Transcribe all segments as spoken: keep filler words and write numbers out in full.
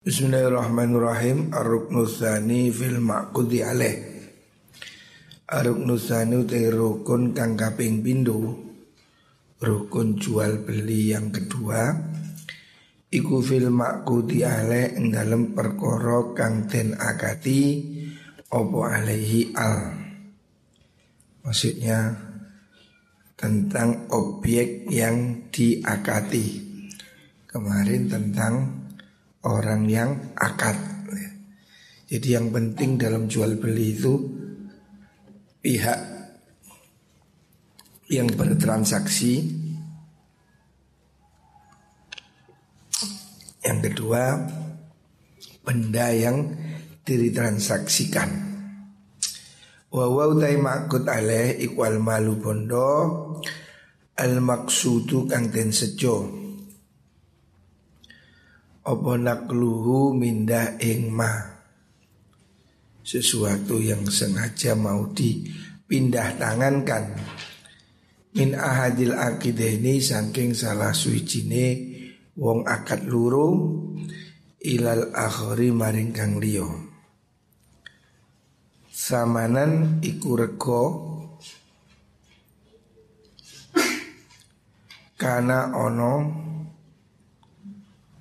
Bismillahirrahmanirrahim. Ar-ruknu tsani fil ma'qudi alaih. Ar-ruknu tsani utai rukun kang kaping pindho, rukun jual beli yang kedua, iku fil ma'qudi alaih ing dalem perkara kang den akati opo alaihi al. Maksudnya tentang objek yang diakati. Kemarin tentang orang yang akad. Jadi yang penting dalam jual beli itu pihak yang bertransaksi. Yang kedua, benda yang ditransaksikan. Wa wa utai maqud alaih ikwal malu bondo al maksudu kang den sejo opo nakluhu mindah ingma, sesuatu yang sengaja mau dipindah tangankan. Min ahadil akideni saking salah suicine wong akad luru ilal akhri maring kang liya. Samanan iku rego kana ono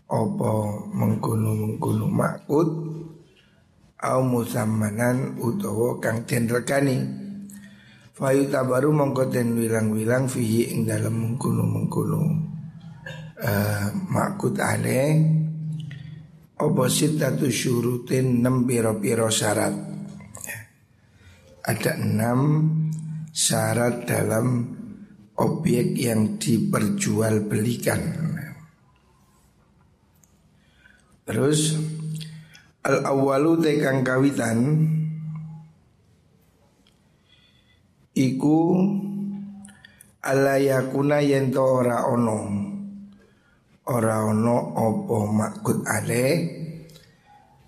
opo menggunung-gunung makud au musamanan utawa kang den rekani. Fayuta baru mongko den wilang-wilang fihi ing dalem menggunung-menggunung uh, makud ale opo sitatu syurutin enam piro-piro syarat. Ada enam syarat dalam objek yang diperjualbelikan. Terus al awalu tekang kawitan iku alayakuna yento ora ono ora ono opo makud ale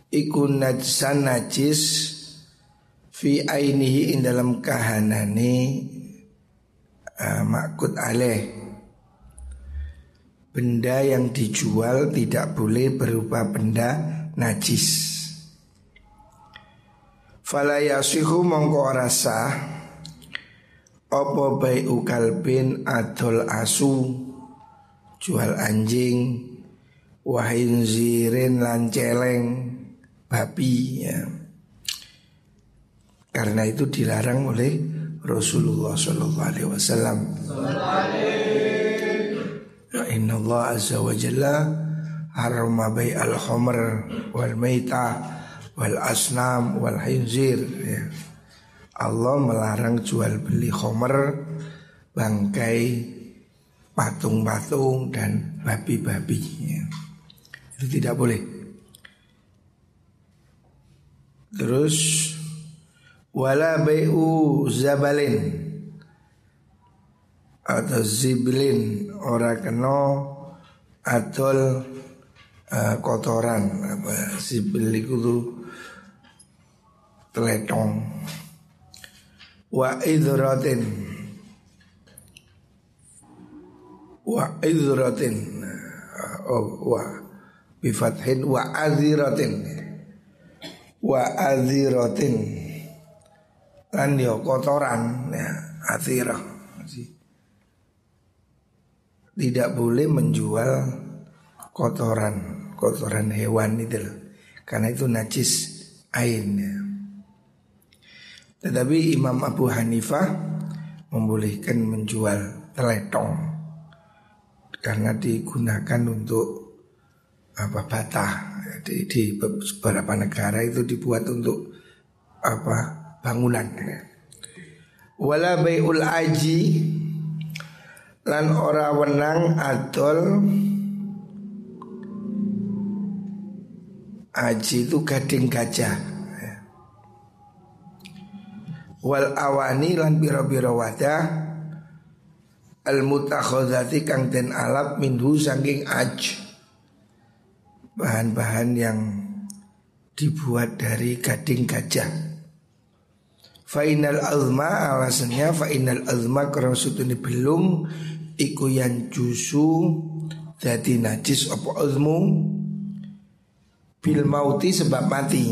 iku najsan najis fi ainihi in dalam kahanane uh, makud ale. Benda yang dijual tidak boleh berupa benda najis. Falayasihu mongko ora sah opo bai'u kalbin adol asu, jual anjing, wahin zirin lan celeng babi ya. Karena itu dilarang oleh Rasulullah sallallahu alaihi wasallam. Inna Allah azza wa jalla harrama bai al-khamr wal maitah wal asnam wal hinzir ya. Allah melarang jual beli khamr, bangkai, patung-patung dan babi-babi ya. Itu tidak boleh. Terus wala bai'u zabalin atau ziblin ora kena adol uh, kotoran apa zibl iku teletong wa idratin wa idratin oh, wa bifathin wa aziratin wa aziratin lan yo kotoran ya azirah. Tidak boleh menjual kotoran, kotoran hewan itu loh. Karena itu najis ain. Tetapi Imam Abu Hanifah membolehkan menjual teletong karena digunakan untuk apa bata. Di, di beberapa negara itu dibuat untuk apa bangunan. Wala bai'ul aji lan ora wenang adol aji itu gading gajah ya. Wal awani lan biro-biro wadah al mutakhodati kang den alap minhu saking aj, bahan-bahan yang dibuat dari gading gajah. Fainal azma alasannya fainal azma karena sutuni belum iku yang jusu jadi najis apa azmu bil mauti sebab mati.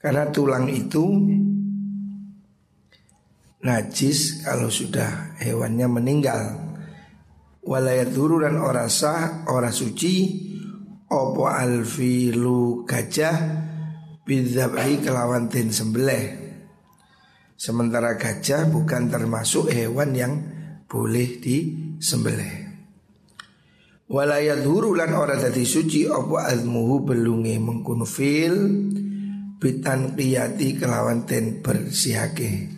Karena tulang itu najis kalau sudah hewannya meninggal. Walayaduru dan ora sah, ora suci opo alfilu gajah bidzabahi kelawan ten sembelih. Sementara gajah bukan termasuk hewan yang boleh disembelih. Walayat hurulan orang tadi suci opo azmuhu belunge mengkunufil bitan kriyati kelawan ten bersihake.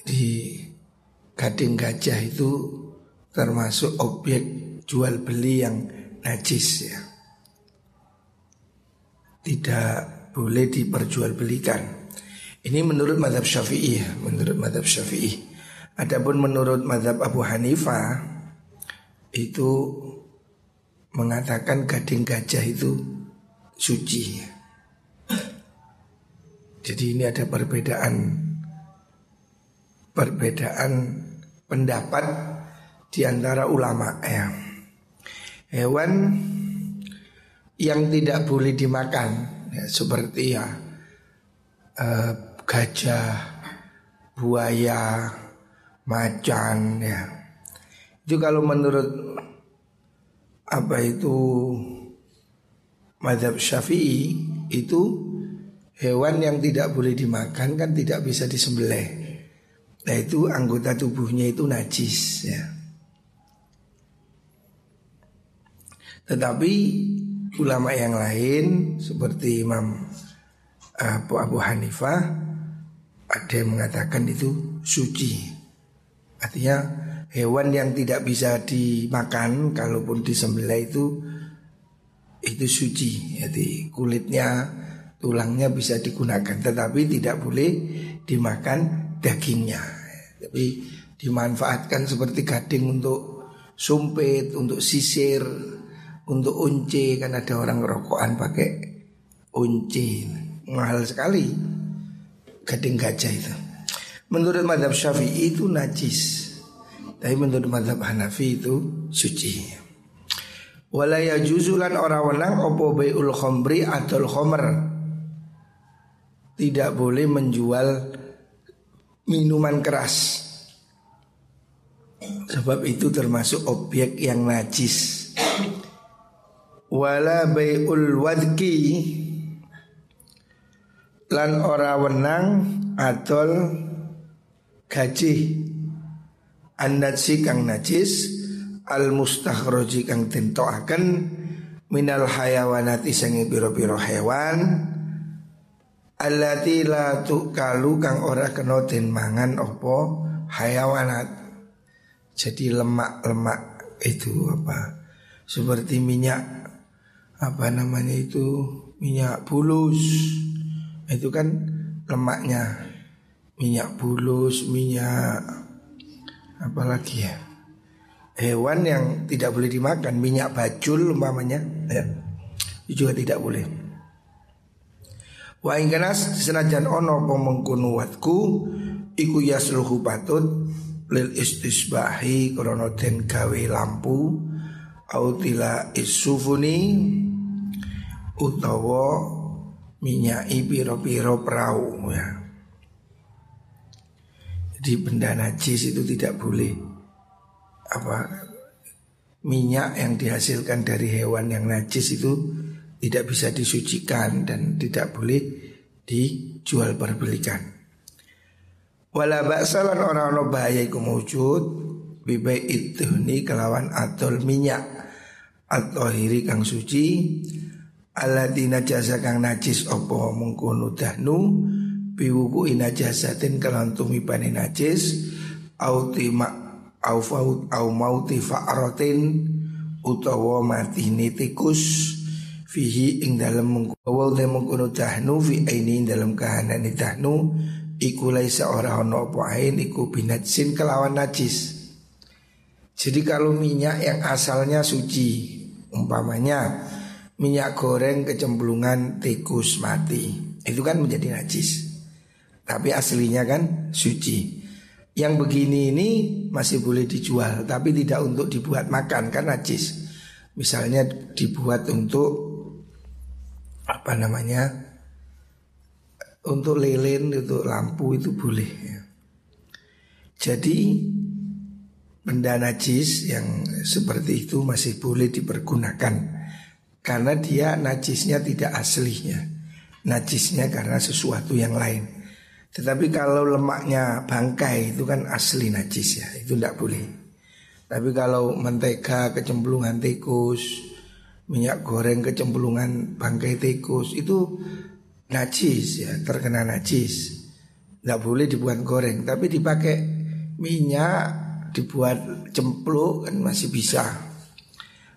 Jadi gading gajah itu termasuk objek jual beli yang najis ya. Tidak boleh diperjualbelikan. Ini menurut mazhab Syafi'i ya, menurut mazhab Syafi'i. Adapun menurut mazhab Abu Hanifah itu mengatakan gading gajah itu suci. Jadi ini ada perbedaan perbedaan pendapat di antara ulama ya. Hewan yang tidak boleh dimakan ya, seperti ya eh, gajah, buaya, macan ya. Itu kalau menurut apa itu mazhab Syafi'i itu hewan yang tidak boleh dimakan kan tidak bisa disembelih. Nah itu anggota tubuhnya itu najis ya. Tetapi ulama yang lain seperti Imam Abu, Abu Hanifah ada yang mengatakan itu suci. Artinya hewan yang tidak bisa dimakan kalaupun disembelih itu itu suci. Jadi kulitnya, tulangnya bisa digunakan, tetapi tidak boleh dimakan dagingnya. Tapi dimanfaatkan seperti gading untuk sumpit, untuk sisir, untuk unce. Kan ada orang rokokan pakai unce, mahal sekali gading gajah itu. Menurut mazhab Syafi'i itu najis, tapi menurut mazhab Hanafi itu suci. Walaya juzulan ora wenang opo baiul khomri atul khomer. Tidak boleh menjual minuman keras, sebab itu termasuk objek yang najis. Wala baiul wadki lan ora wenang atul gaji andadsi kang najis al mustakhroji kang tentoaken minal hayawanati sangi biro-biro hewan allati la tukalu kang ora kena den mangan opo hayawanat. Jadi lemak-lemak itu apa seperti minyak apa namanya itu minyak bulus itu kan lemaknya. Minyak bulus, minyak apalagi ya, hewan yang tidak boleh dimakan, minyak bajul umpamanya ya, itu juga tidak boleh. Wa ingkanas senajan ono pemengkunuatku iku yasluhu patut lil istisbahi krono den gawe lampu autila isufuni utawa minyak piro-piro perahu ya. Di benda najis itu tidak boleh apa minyak yang dihasilkan dari hewan yang najis itu tidak bisa disucikan dan tidak boleh dijual perbelikan. Wala ba'salan orang-orang bahaya iku mujud bibai idhni kelawan atul minyak at-tahiri kang suci alladina jasa kang najis apa mungkunu dahnu biwuku inajasatin kelantumi pani najis auti ma au faut au mauti fa'ratin utawa mati nitikus fihi ing dalem mengko mengkono dahnu fi aini dalem kahanane dahnu iku laisa ora ana apa ain iku binatsin kelawan najis. Jadi kalau minyak yang asalnya suci umpamanya minyak goreng kecemplungan tikus mati itu kan menjadi najis. Tapi aslinya kan suci. Yang begini ini masih boleh dijual, tapi tidak untuk dibuat makan karena najis. Misalnya dibuat untuk apa namanya, untuk lilin, untuk lampu itu boleh ya. Jadi benda najis yang seperti itu masih boleh dipergunakan, karena dia najisnya tidak aslinya, najisnya karena sesuatu yang lain. Tetapi kalau lemaknya bangkai itu kan asli najis ya, itu tidak boleh. Tapi kalau mentega kecemplungan tikus, minyak goreng kecemplungan bangkai tikus, itu najis ya, terkena najis, tidak boleh dibuat goreng. Tapi dipakai minyak, dibuat cempluk kan masih bisa.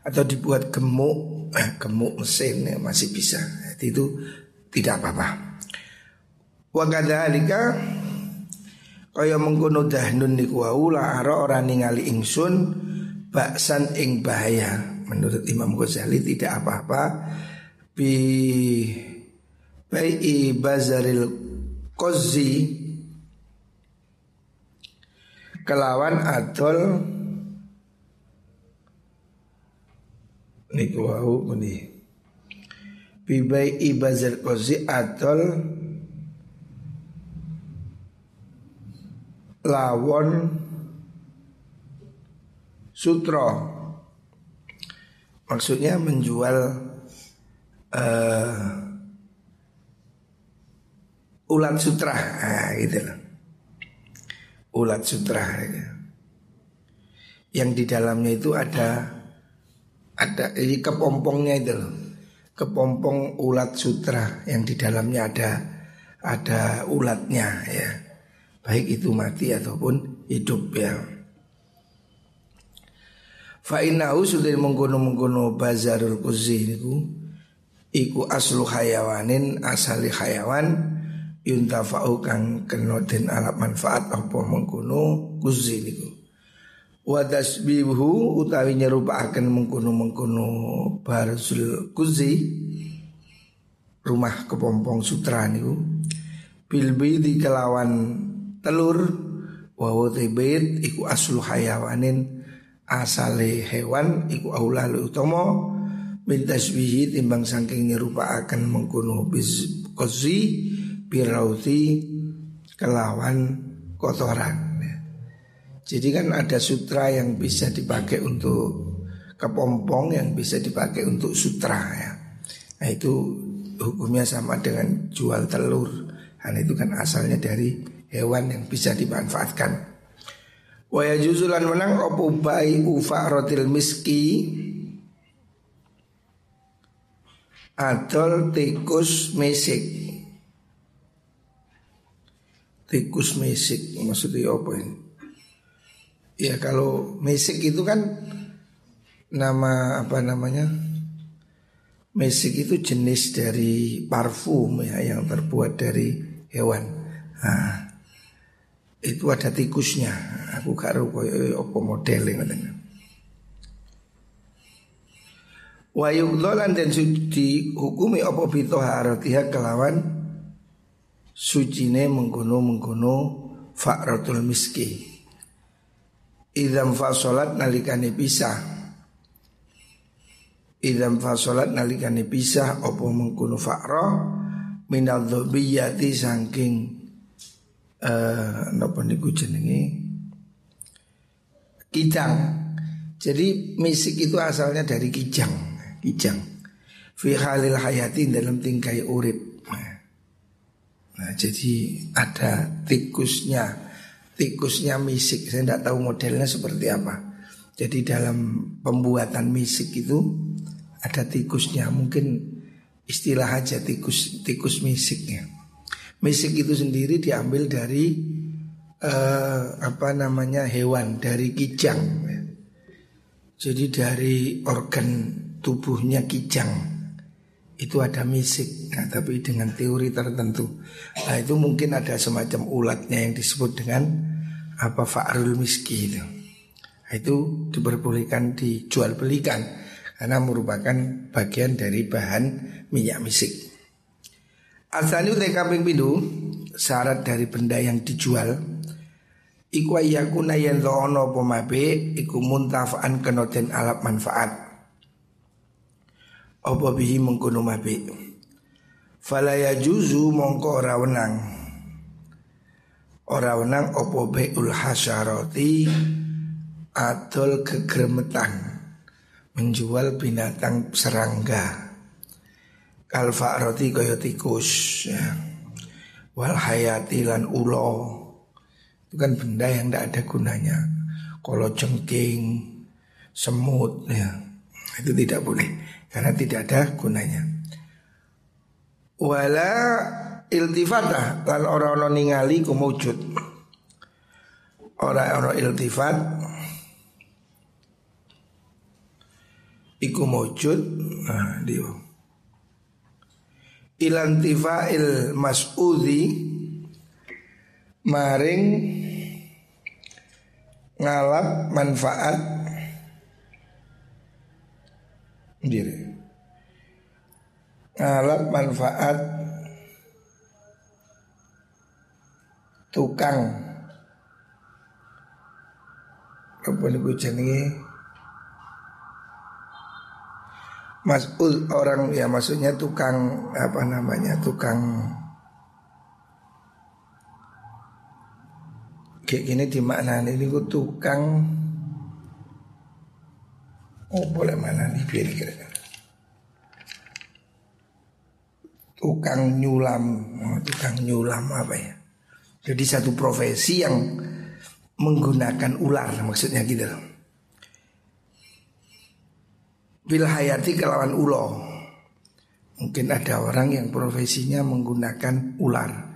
Atau dibuat gemuk, gemuk mesin ya, masih bisa. Jadi itu tidak apa-apa. Wa kadzalika kaya mengkono dahnun niku wau la ara ora ningali ingsun baksan ing bahaya. Menurut Imam Ghazali tidak apa-apa bi bai bazaril qazi kelawan adol niku wau muni bi bai bazaril qazi adol lawan sutra, maksudnya menjual uh, ulat sutra, nah, gitu loh. Ulat sutra ya. Yang di dalamnya itu ada ada ini kepompongnya itu loh. Kepompong ulat sutra yang di dalamnya ada ada ulatnya ya. Baik itu mati ataupun hidup ya. Fa innahu sudah mengkono-mengkono bazarul quzi niku iku aslu hayawanin asali hayawan yuntafa'u kang kena den alap manfaat apa mengkono quzi niku. Wa tasbihu utawi nyerupaaken mengkono-mengkono barzul quzi rumah kepompong sutra niku bil bidi kelawan telur wawo tibet iku aslu hayawanin asale hewan iku aula utama min tasbihi timbang saking nyerupaaken mengkono bis qazi birauti kelawan kotoran. Jadi kan ada sutra yang bisa dipakai untuk kepompong, yang bisa dipakai untuk sutra ya. Nah itu hukumnya sama dengan jual telur, karena itu kan asalnya dari hewan yang bisa dimanfaatkan. Wa yajuzulan menang opo bai ufa rotil miski adol tikus mesik. Tikus mesik maksudnya apa ini? Ya kalau mesik itu kan nama apa namanya? Mesik itu jenis dari parfum ya, yang terbuat dari hewan. Nah, itu ada tikusnya. Aku gak ro koyo apa modele ngoten. Wa yuqdalan dan suci hukumi apa bitoharatiha kelawan sucine mengkono-mengkono fa'ratul miski. Idzam fasolat nalikane pisah. Idzam fasolat nalikane pisah apa mengkono fa'ra minal dzabiyati saking eh napa niku jenenge kijang. Jadi misik itu asalnya dari kijang, kijang. Fi halil hayati dalam tingkai urip. Nah, jadi ada tikusnya. Tikusnya misik, saya tidak tahu modelnya seperti apa. Jadi dalam pembuatan misik itu ada tikusnya, mungkin istilah aja tikus tikus misiknya. Misik itu sendiri diambil dari eh, apa namanya hewan, dari kijang. Jadi dari organ tubuhnya kijang itu ada misik. Nah, tapi dengan teori tertentu. Nah, itu mungkin ada semacam ulatnya yang disebut dengan apa fa'rul miski itu. Nah, itu diperbolehkan dijual belikan karena merupakan bagian dari bahan minyak misik. Asalnya tekaping pindu syarat dari benda yang dijual iku ayakuna yen ono apa mabe iku muntafaan kenoden alap manfaat Apa bihi mengkono mabik falaya juzu mongko ora wenang ora wenang apa beul hasyarati adol kegremetan menjual binatang serangga kalfa roti kaya tikus ya. Wal hayati lan ulo itu kan benda yang tidak ada gunanya. Kalau jengking, semut ya itu tidak boleh karena tidak ada gunanya. Wala iltifatah lan orang-orang ningali kumujud. Orang-orang iltifat iku mujud nah, ilantifa'il mas'udhi maring ngalap manfaat diri ngalap manfaat tukang apa niku jenenge mas'ul orang ya maksudnya tukang apa namanya tukang kayak gini dimaknani niku tukang. Oh boleh mana nih biar kira-kira tukang nyulam, oh, tukang nyulam apa ya? Jadi satu profesi yang menggunakan ular maksudnya gitu. Bil hayati kelawan ulo. Mungkin ada orang yang profesinya menggunakan ular.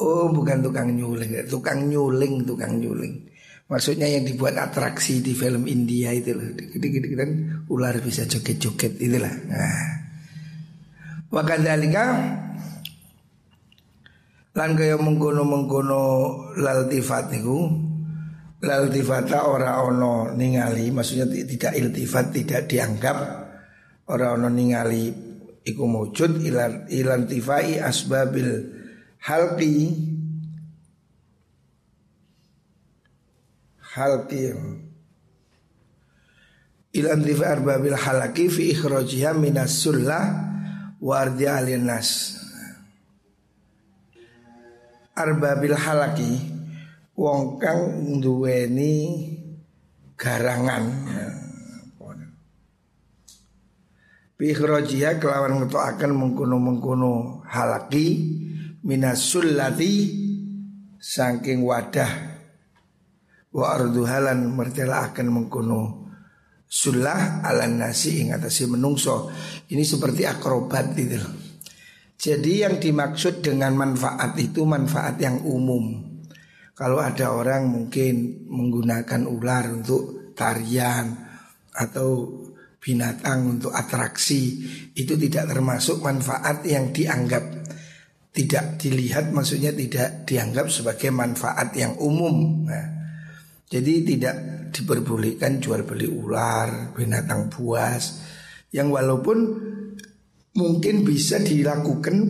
Oh bukan tukang nyuling, tukang nyuling, tukang nyuling. Maksudnya yang dibuat atraksi di film India itu loh, gede-gede kan ular bisa joget-joget itulah. Nah, wakadalika lan kaya mengkono-mengkono laltifat niku, laltifata ora ono ningali, maksudnya tidak iltifat tidak dianggap ora ono ningali iku mujud ilan ilantifai asbabil halqi halqi ilan difa arbabil halaki fi ikhrajiha minas sullah wa ardi alin nas arbabil halaki wong kang duweni garangan fi ikhrajiha kelawan ngetokaken mengkono-mengkono halaki minas sullati saking wadah wa arduhalan mertela akan mengkono sulah alan nasi ing atase menungso. Ini seperti akrobat gitu. Jadi yang dimaksud dengan manfaat itu manfaat yang umum. Kalau ada orang mungkin menggunakan ular untuk tarian atau binatang untuk atraksi, itu tidak termasuk manfaat yang dianggap tidak dilihat, maksudnya tidak dianggap sebagai manfaat yang umum. Nah, jadi tidak diperbolehkan jual beli ular, binatang buas, yang walaupun mungkin bisa dilakukan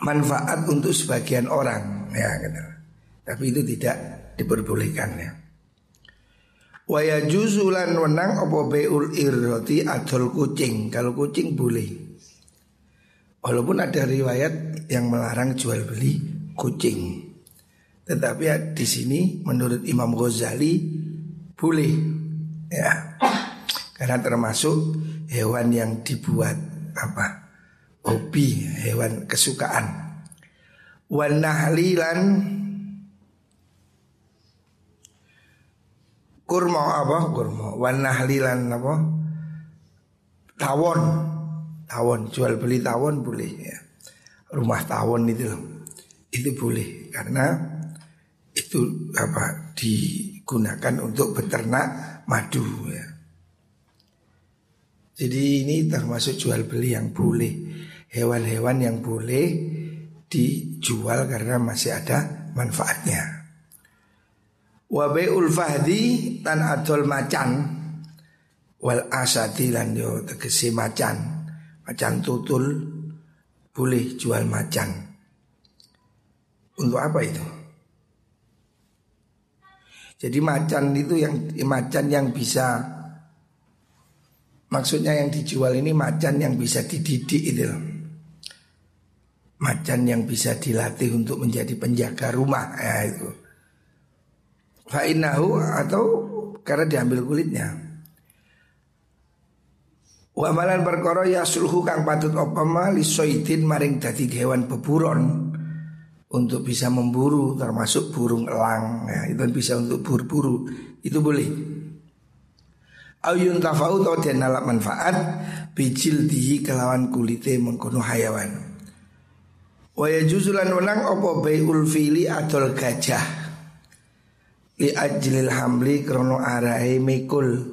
manfaat untuk sebagian orang, ya, gitu. Tapi itu tidak diperbolehkan ya. Wa yajuzu lan wenang apa beul irroti adol kucing, kalau kucing boleh. Walaupun ada riwayat yang melarang jual beli kucing. Tetapi ya, di sini menurut Imam Ghazali boleh ya karena termasuk hewan yang dibuat apa hobi hewan kesukaan. Wan nahlilan kurma apa kurma. Wan nahlilan apa tawon tawon jual beli tawon boleh ya rumah tawon itu itu boleh karena itu apa digunakan untuk beternak madu ya. Jadi ini termasuk jual beli yang boleh, hewan-hewan yang boleh dijual karena masih ada manfaatnya. Wa bai'ul fahdi tan adol macan wal asati lan yo tegese macan, macan tutul boleh jual macan. Untuk apa itu? Jadi macan itu yang macan yang bisa Maksudnya yang dijual ini macan yang bisa dididik itu, macan yang bisa dilatih untuk menjadi penjaga rumah ya itu. Fa'inahu atau karena diambil kulitnya. Wa malan perkara yasluhu kang patut opama lisoidin maring dadi hewan beburon untuk bisa memburu termasuk burung elang ya, itu bisa untuk buru-buru itu boleh. Ayun tafau atau dia nalap manfaat bijil dihi kelawan kulite mengkono hayawan. Waya juzulan wenang opo bayul fili adol gajah li ajlil hamli krono arahe mikul.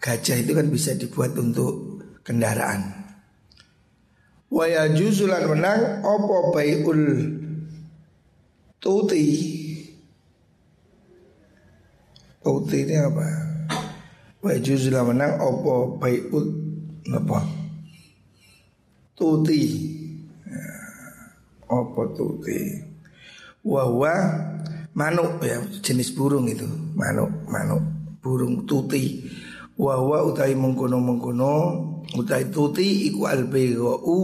Gajah itu kan bisa dibuat untuk kendaraan. Waya juzulan wenang opo bayul Tuti Tuti ini apa? Wajus lah menang opo bayut apa? Tuti opo tuti wahwa manuk ya jenis burung itu manuk manuk burung tuti wahwa utai mengkono mengkono utai tuti iku albego'u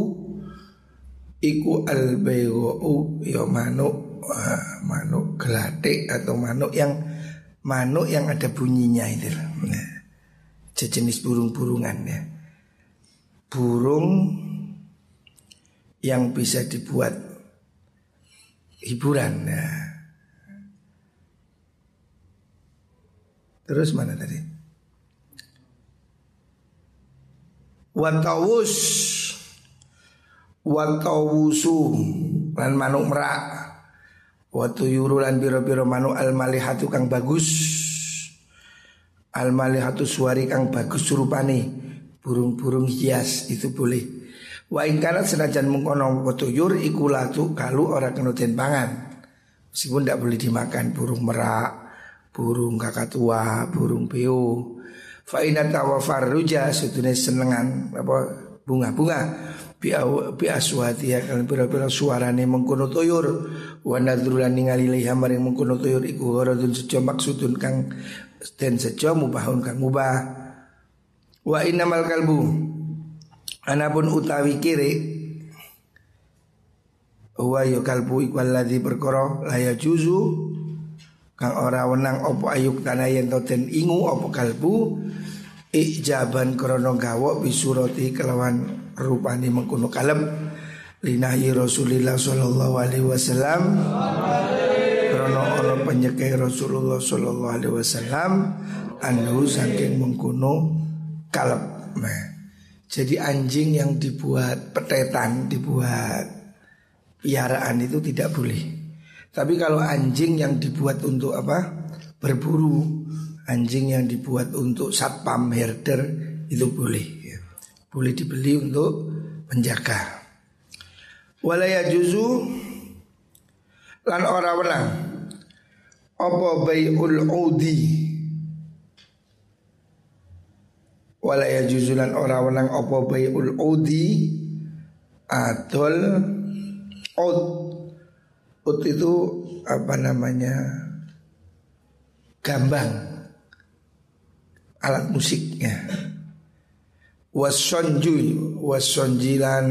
iku albego'u ya manuk. Wah, manuk gelatik atau manuk yang manuk yang ada bunyinya itu, nah, jenis burung-burungan ya, burung yang bisa dibuat hiburan. Nah. Terus mana tadi? Watawus, watawusu, dan manuk merak. Watu yurulan biro-biro manu al-malihatu kang bagus. Al-malihatu suari kang bagus surupane. Burung-burung hias itu boleh. Wa ingkarat senajan mengkono watu yur ikulatu kalu ora kena den pangan. Meskipun ndak boleh dimakan burung merak, burung kakatua, burung beo. Fa inna tawafarruja sedune senengan apa bunga-bunga. Bi aswati ya kan pira-pira suarane mengkono tuyur wa nadrulan ningali liha maring mengkono tuyur iku gharadun sejo maksudun kang den sejo mubahun kang mubah wa innamal kalbu anapun utawi kire wa ya kalbu iku alladzi perkara laya juzu kang ora wenang opo ayuk tanah yen to den ingu opo kalbu ijaban krono gawok bisurati kelawan rupani mengkono kalem linahi Rasulillah sallallahu alaihi wasallam krono ono penyekai Rasulullah sallallahu alaihi wasallam anhu saking mengkono kalem. Jadi anjing yang dibuat petetan, dibuat piaraan itu tidak boleh. Tapi kalau anjing yang dibuat untuk apa? Berburu, anjing yang dibuat untuk satpam herder itu boleh. Boleh dibeli untuk penjaga. Walaya juzu lan ora wenang apa bai'ul udi. Walaya juzu lan ora wenang apa bai'ul udi adol ud. Ud itu apa namanya? Gambang, alat musiknya. Wasonju, wasonjilan,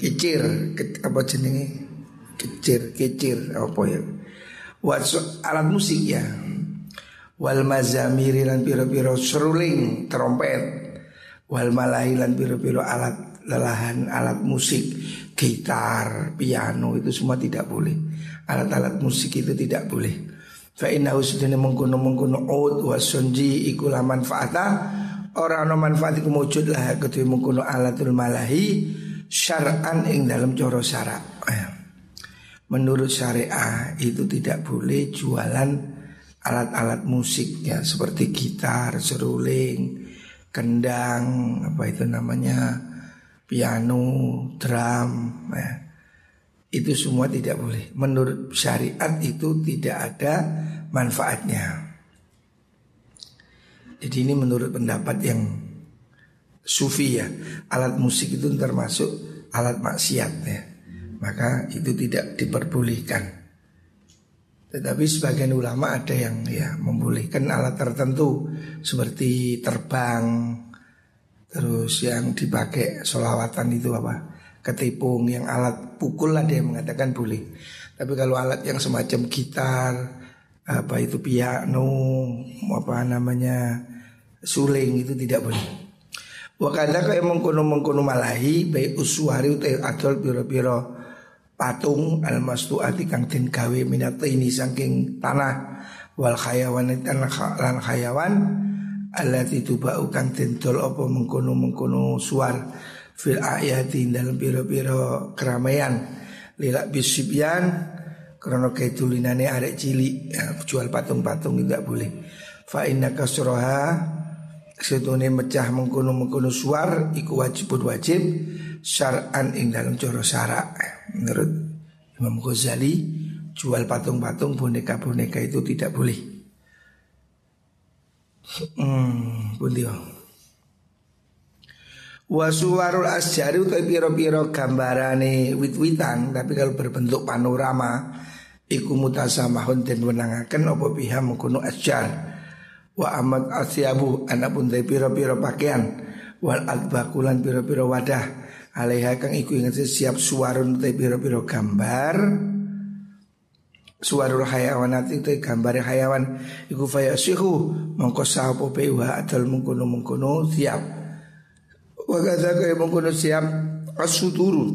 kicir, ke, apa jenenge? Kicir, kicir, apa ya? Waso, alat musik ya. Wal mazamiri lan piro-piro seruling, trompet. Wal malahi lan piro-piro alat lelahan, alat musik, gitar, piano itu semua tidak boleh. Alat-alat musik itu tidak boleh. Fa innahu sedene mengkono-mengkono ud wasonji iku la manfaata. Orang no manfaat iku mujud lah ketui mengkono alatul malahi syar'an ing dalam coro syara. Menurut syariah itu tidak boleh jualan alat-alat musik ya, seperti gitar, seruling, kendang, apa itu namanya, piano, drum ya. Itu semua tidak boleh. Menurut syariat itu tidak ada manfaatnya. Jadi ini menurut pendapat yang sufi ya. Alat musik itu termasuk alat maksiat ya. Maka itu tidak diperbolehkan. Tetapi sebagian ulama ada yang ya membolehkan alat tertentu seperti terbang, terus yang dipakai solawatan itu apa, ketipung, yang alat pukul lah dia mengatakan boleh. Tapi kalau alat yang semacam gitar, apa itu piano, apa namanya, suling, itu tidak boleh. Wa kadza kaya mengkono-mengkono malahi baik uswari utai adol biro-biro patung almastuati kang den gawe minat ini saking tanah wal khayawan lan khayawan allati tubau kang den dol apa mengkono-mengkono suar fil ayati dalam biro-biro keramaian lilak bisibyan karena ketulinane arek cilik ya, jual patung-patung tidak boleh. Fa inna kasroha setune mecah mengkono-mengkono suar iku wajibun wajib syar'an ing dalam cara syara'. Menurut Imam Ghazali jual patung-patung, boneka-boneka itu tidak boleh. Hmm, buntio. Wa suwarul asjari utawi pira-pira gambarane wit-witan, tapi kalau berbentuk panorama iku mutasamahun den wenangaken apa piha mengkono asjar. Wa amat asyabu anak pun dari piro-piro pakaian wal adbakulan piro-piro wadah alaiha kang iku ingat siap suarun dari piro-piro gambar suarul hayawanat itu gambar hayawan iku fayasihu mengkosah popewa adal mengkono-mengkono siap wakadha kaya mengkono siap asuturu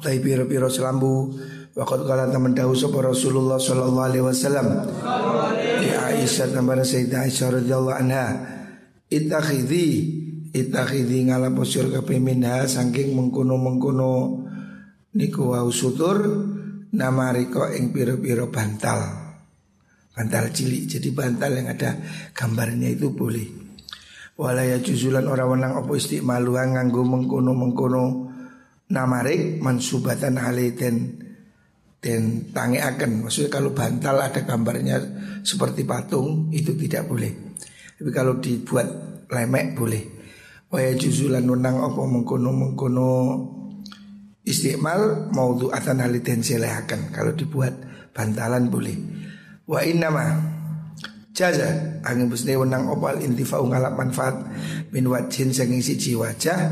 dari piro-piro selambu. Waktu kala teman dahulu sahabat Rasulullah Sallallahu Alaihi Wasallam di Aisyah tambah Sayyidah Aisyah radhiyallahu anha itakhidhi itakhidhi ngalah posur kepeminha saking mengkono mengkono niku wau sutur nama riko ing piro piro bantal bantal cilik, jadi bantal yang ada gambarnya itu boleh. Walaya juzulan orang wenang opo istiqmaluhan nganggo mengkono mengkono nama rik mansubatan haliten dan tangi akan. Maksudnya kalau bantal ada gambarnya seperti patung itu tidak boleh. Tapi kalau dibuat lemek boleh. Waya juzulan nunang apa mengkono-mengkono istiqmal maudhu atan haliden silahakan. Kalau dibuat bantalan boleh. Wa innama jaza angin besne wenang opal intifa'u ngalap manfaat min wajin sanging siji wajah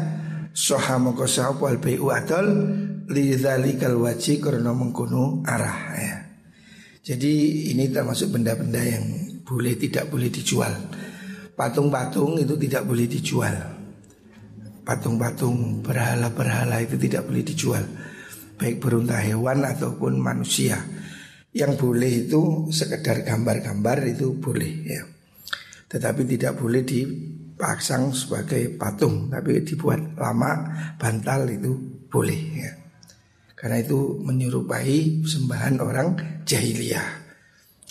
soha mengkosa opal bayu adol lidzalikal wajib karena mengkono arah ya. Jadi ini termasuk benda-benda yang boleh tidak boleh dijual. Patung-patung itu tidak boleh dijual. Patung-patung berhala-berhala itu tidak boleh dijual, baik berunta hewan ataupun manusia. Yang boleh itu sekedar gambar-gambar itu boleh ya. Tetapi tidak boleh dipasang sebagai patung, tapi dibuat lama bantal itu boleh ya. Karena itu menyerupai sembahan orang jahiliyah.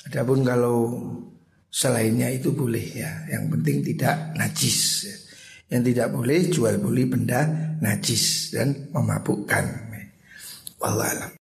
Adapun kalau selainnya itu boleh ya. Yang penting tidak najis. Yang tidak boleh jual beli benda najis dan memabukkan. Wallahualam.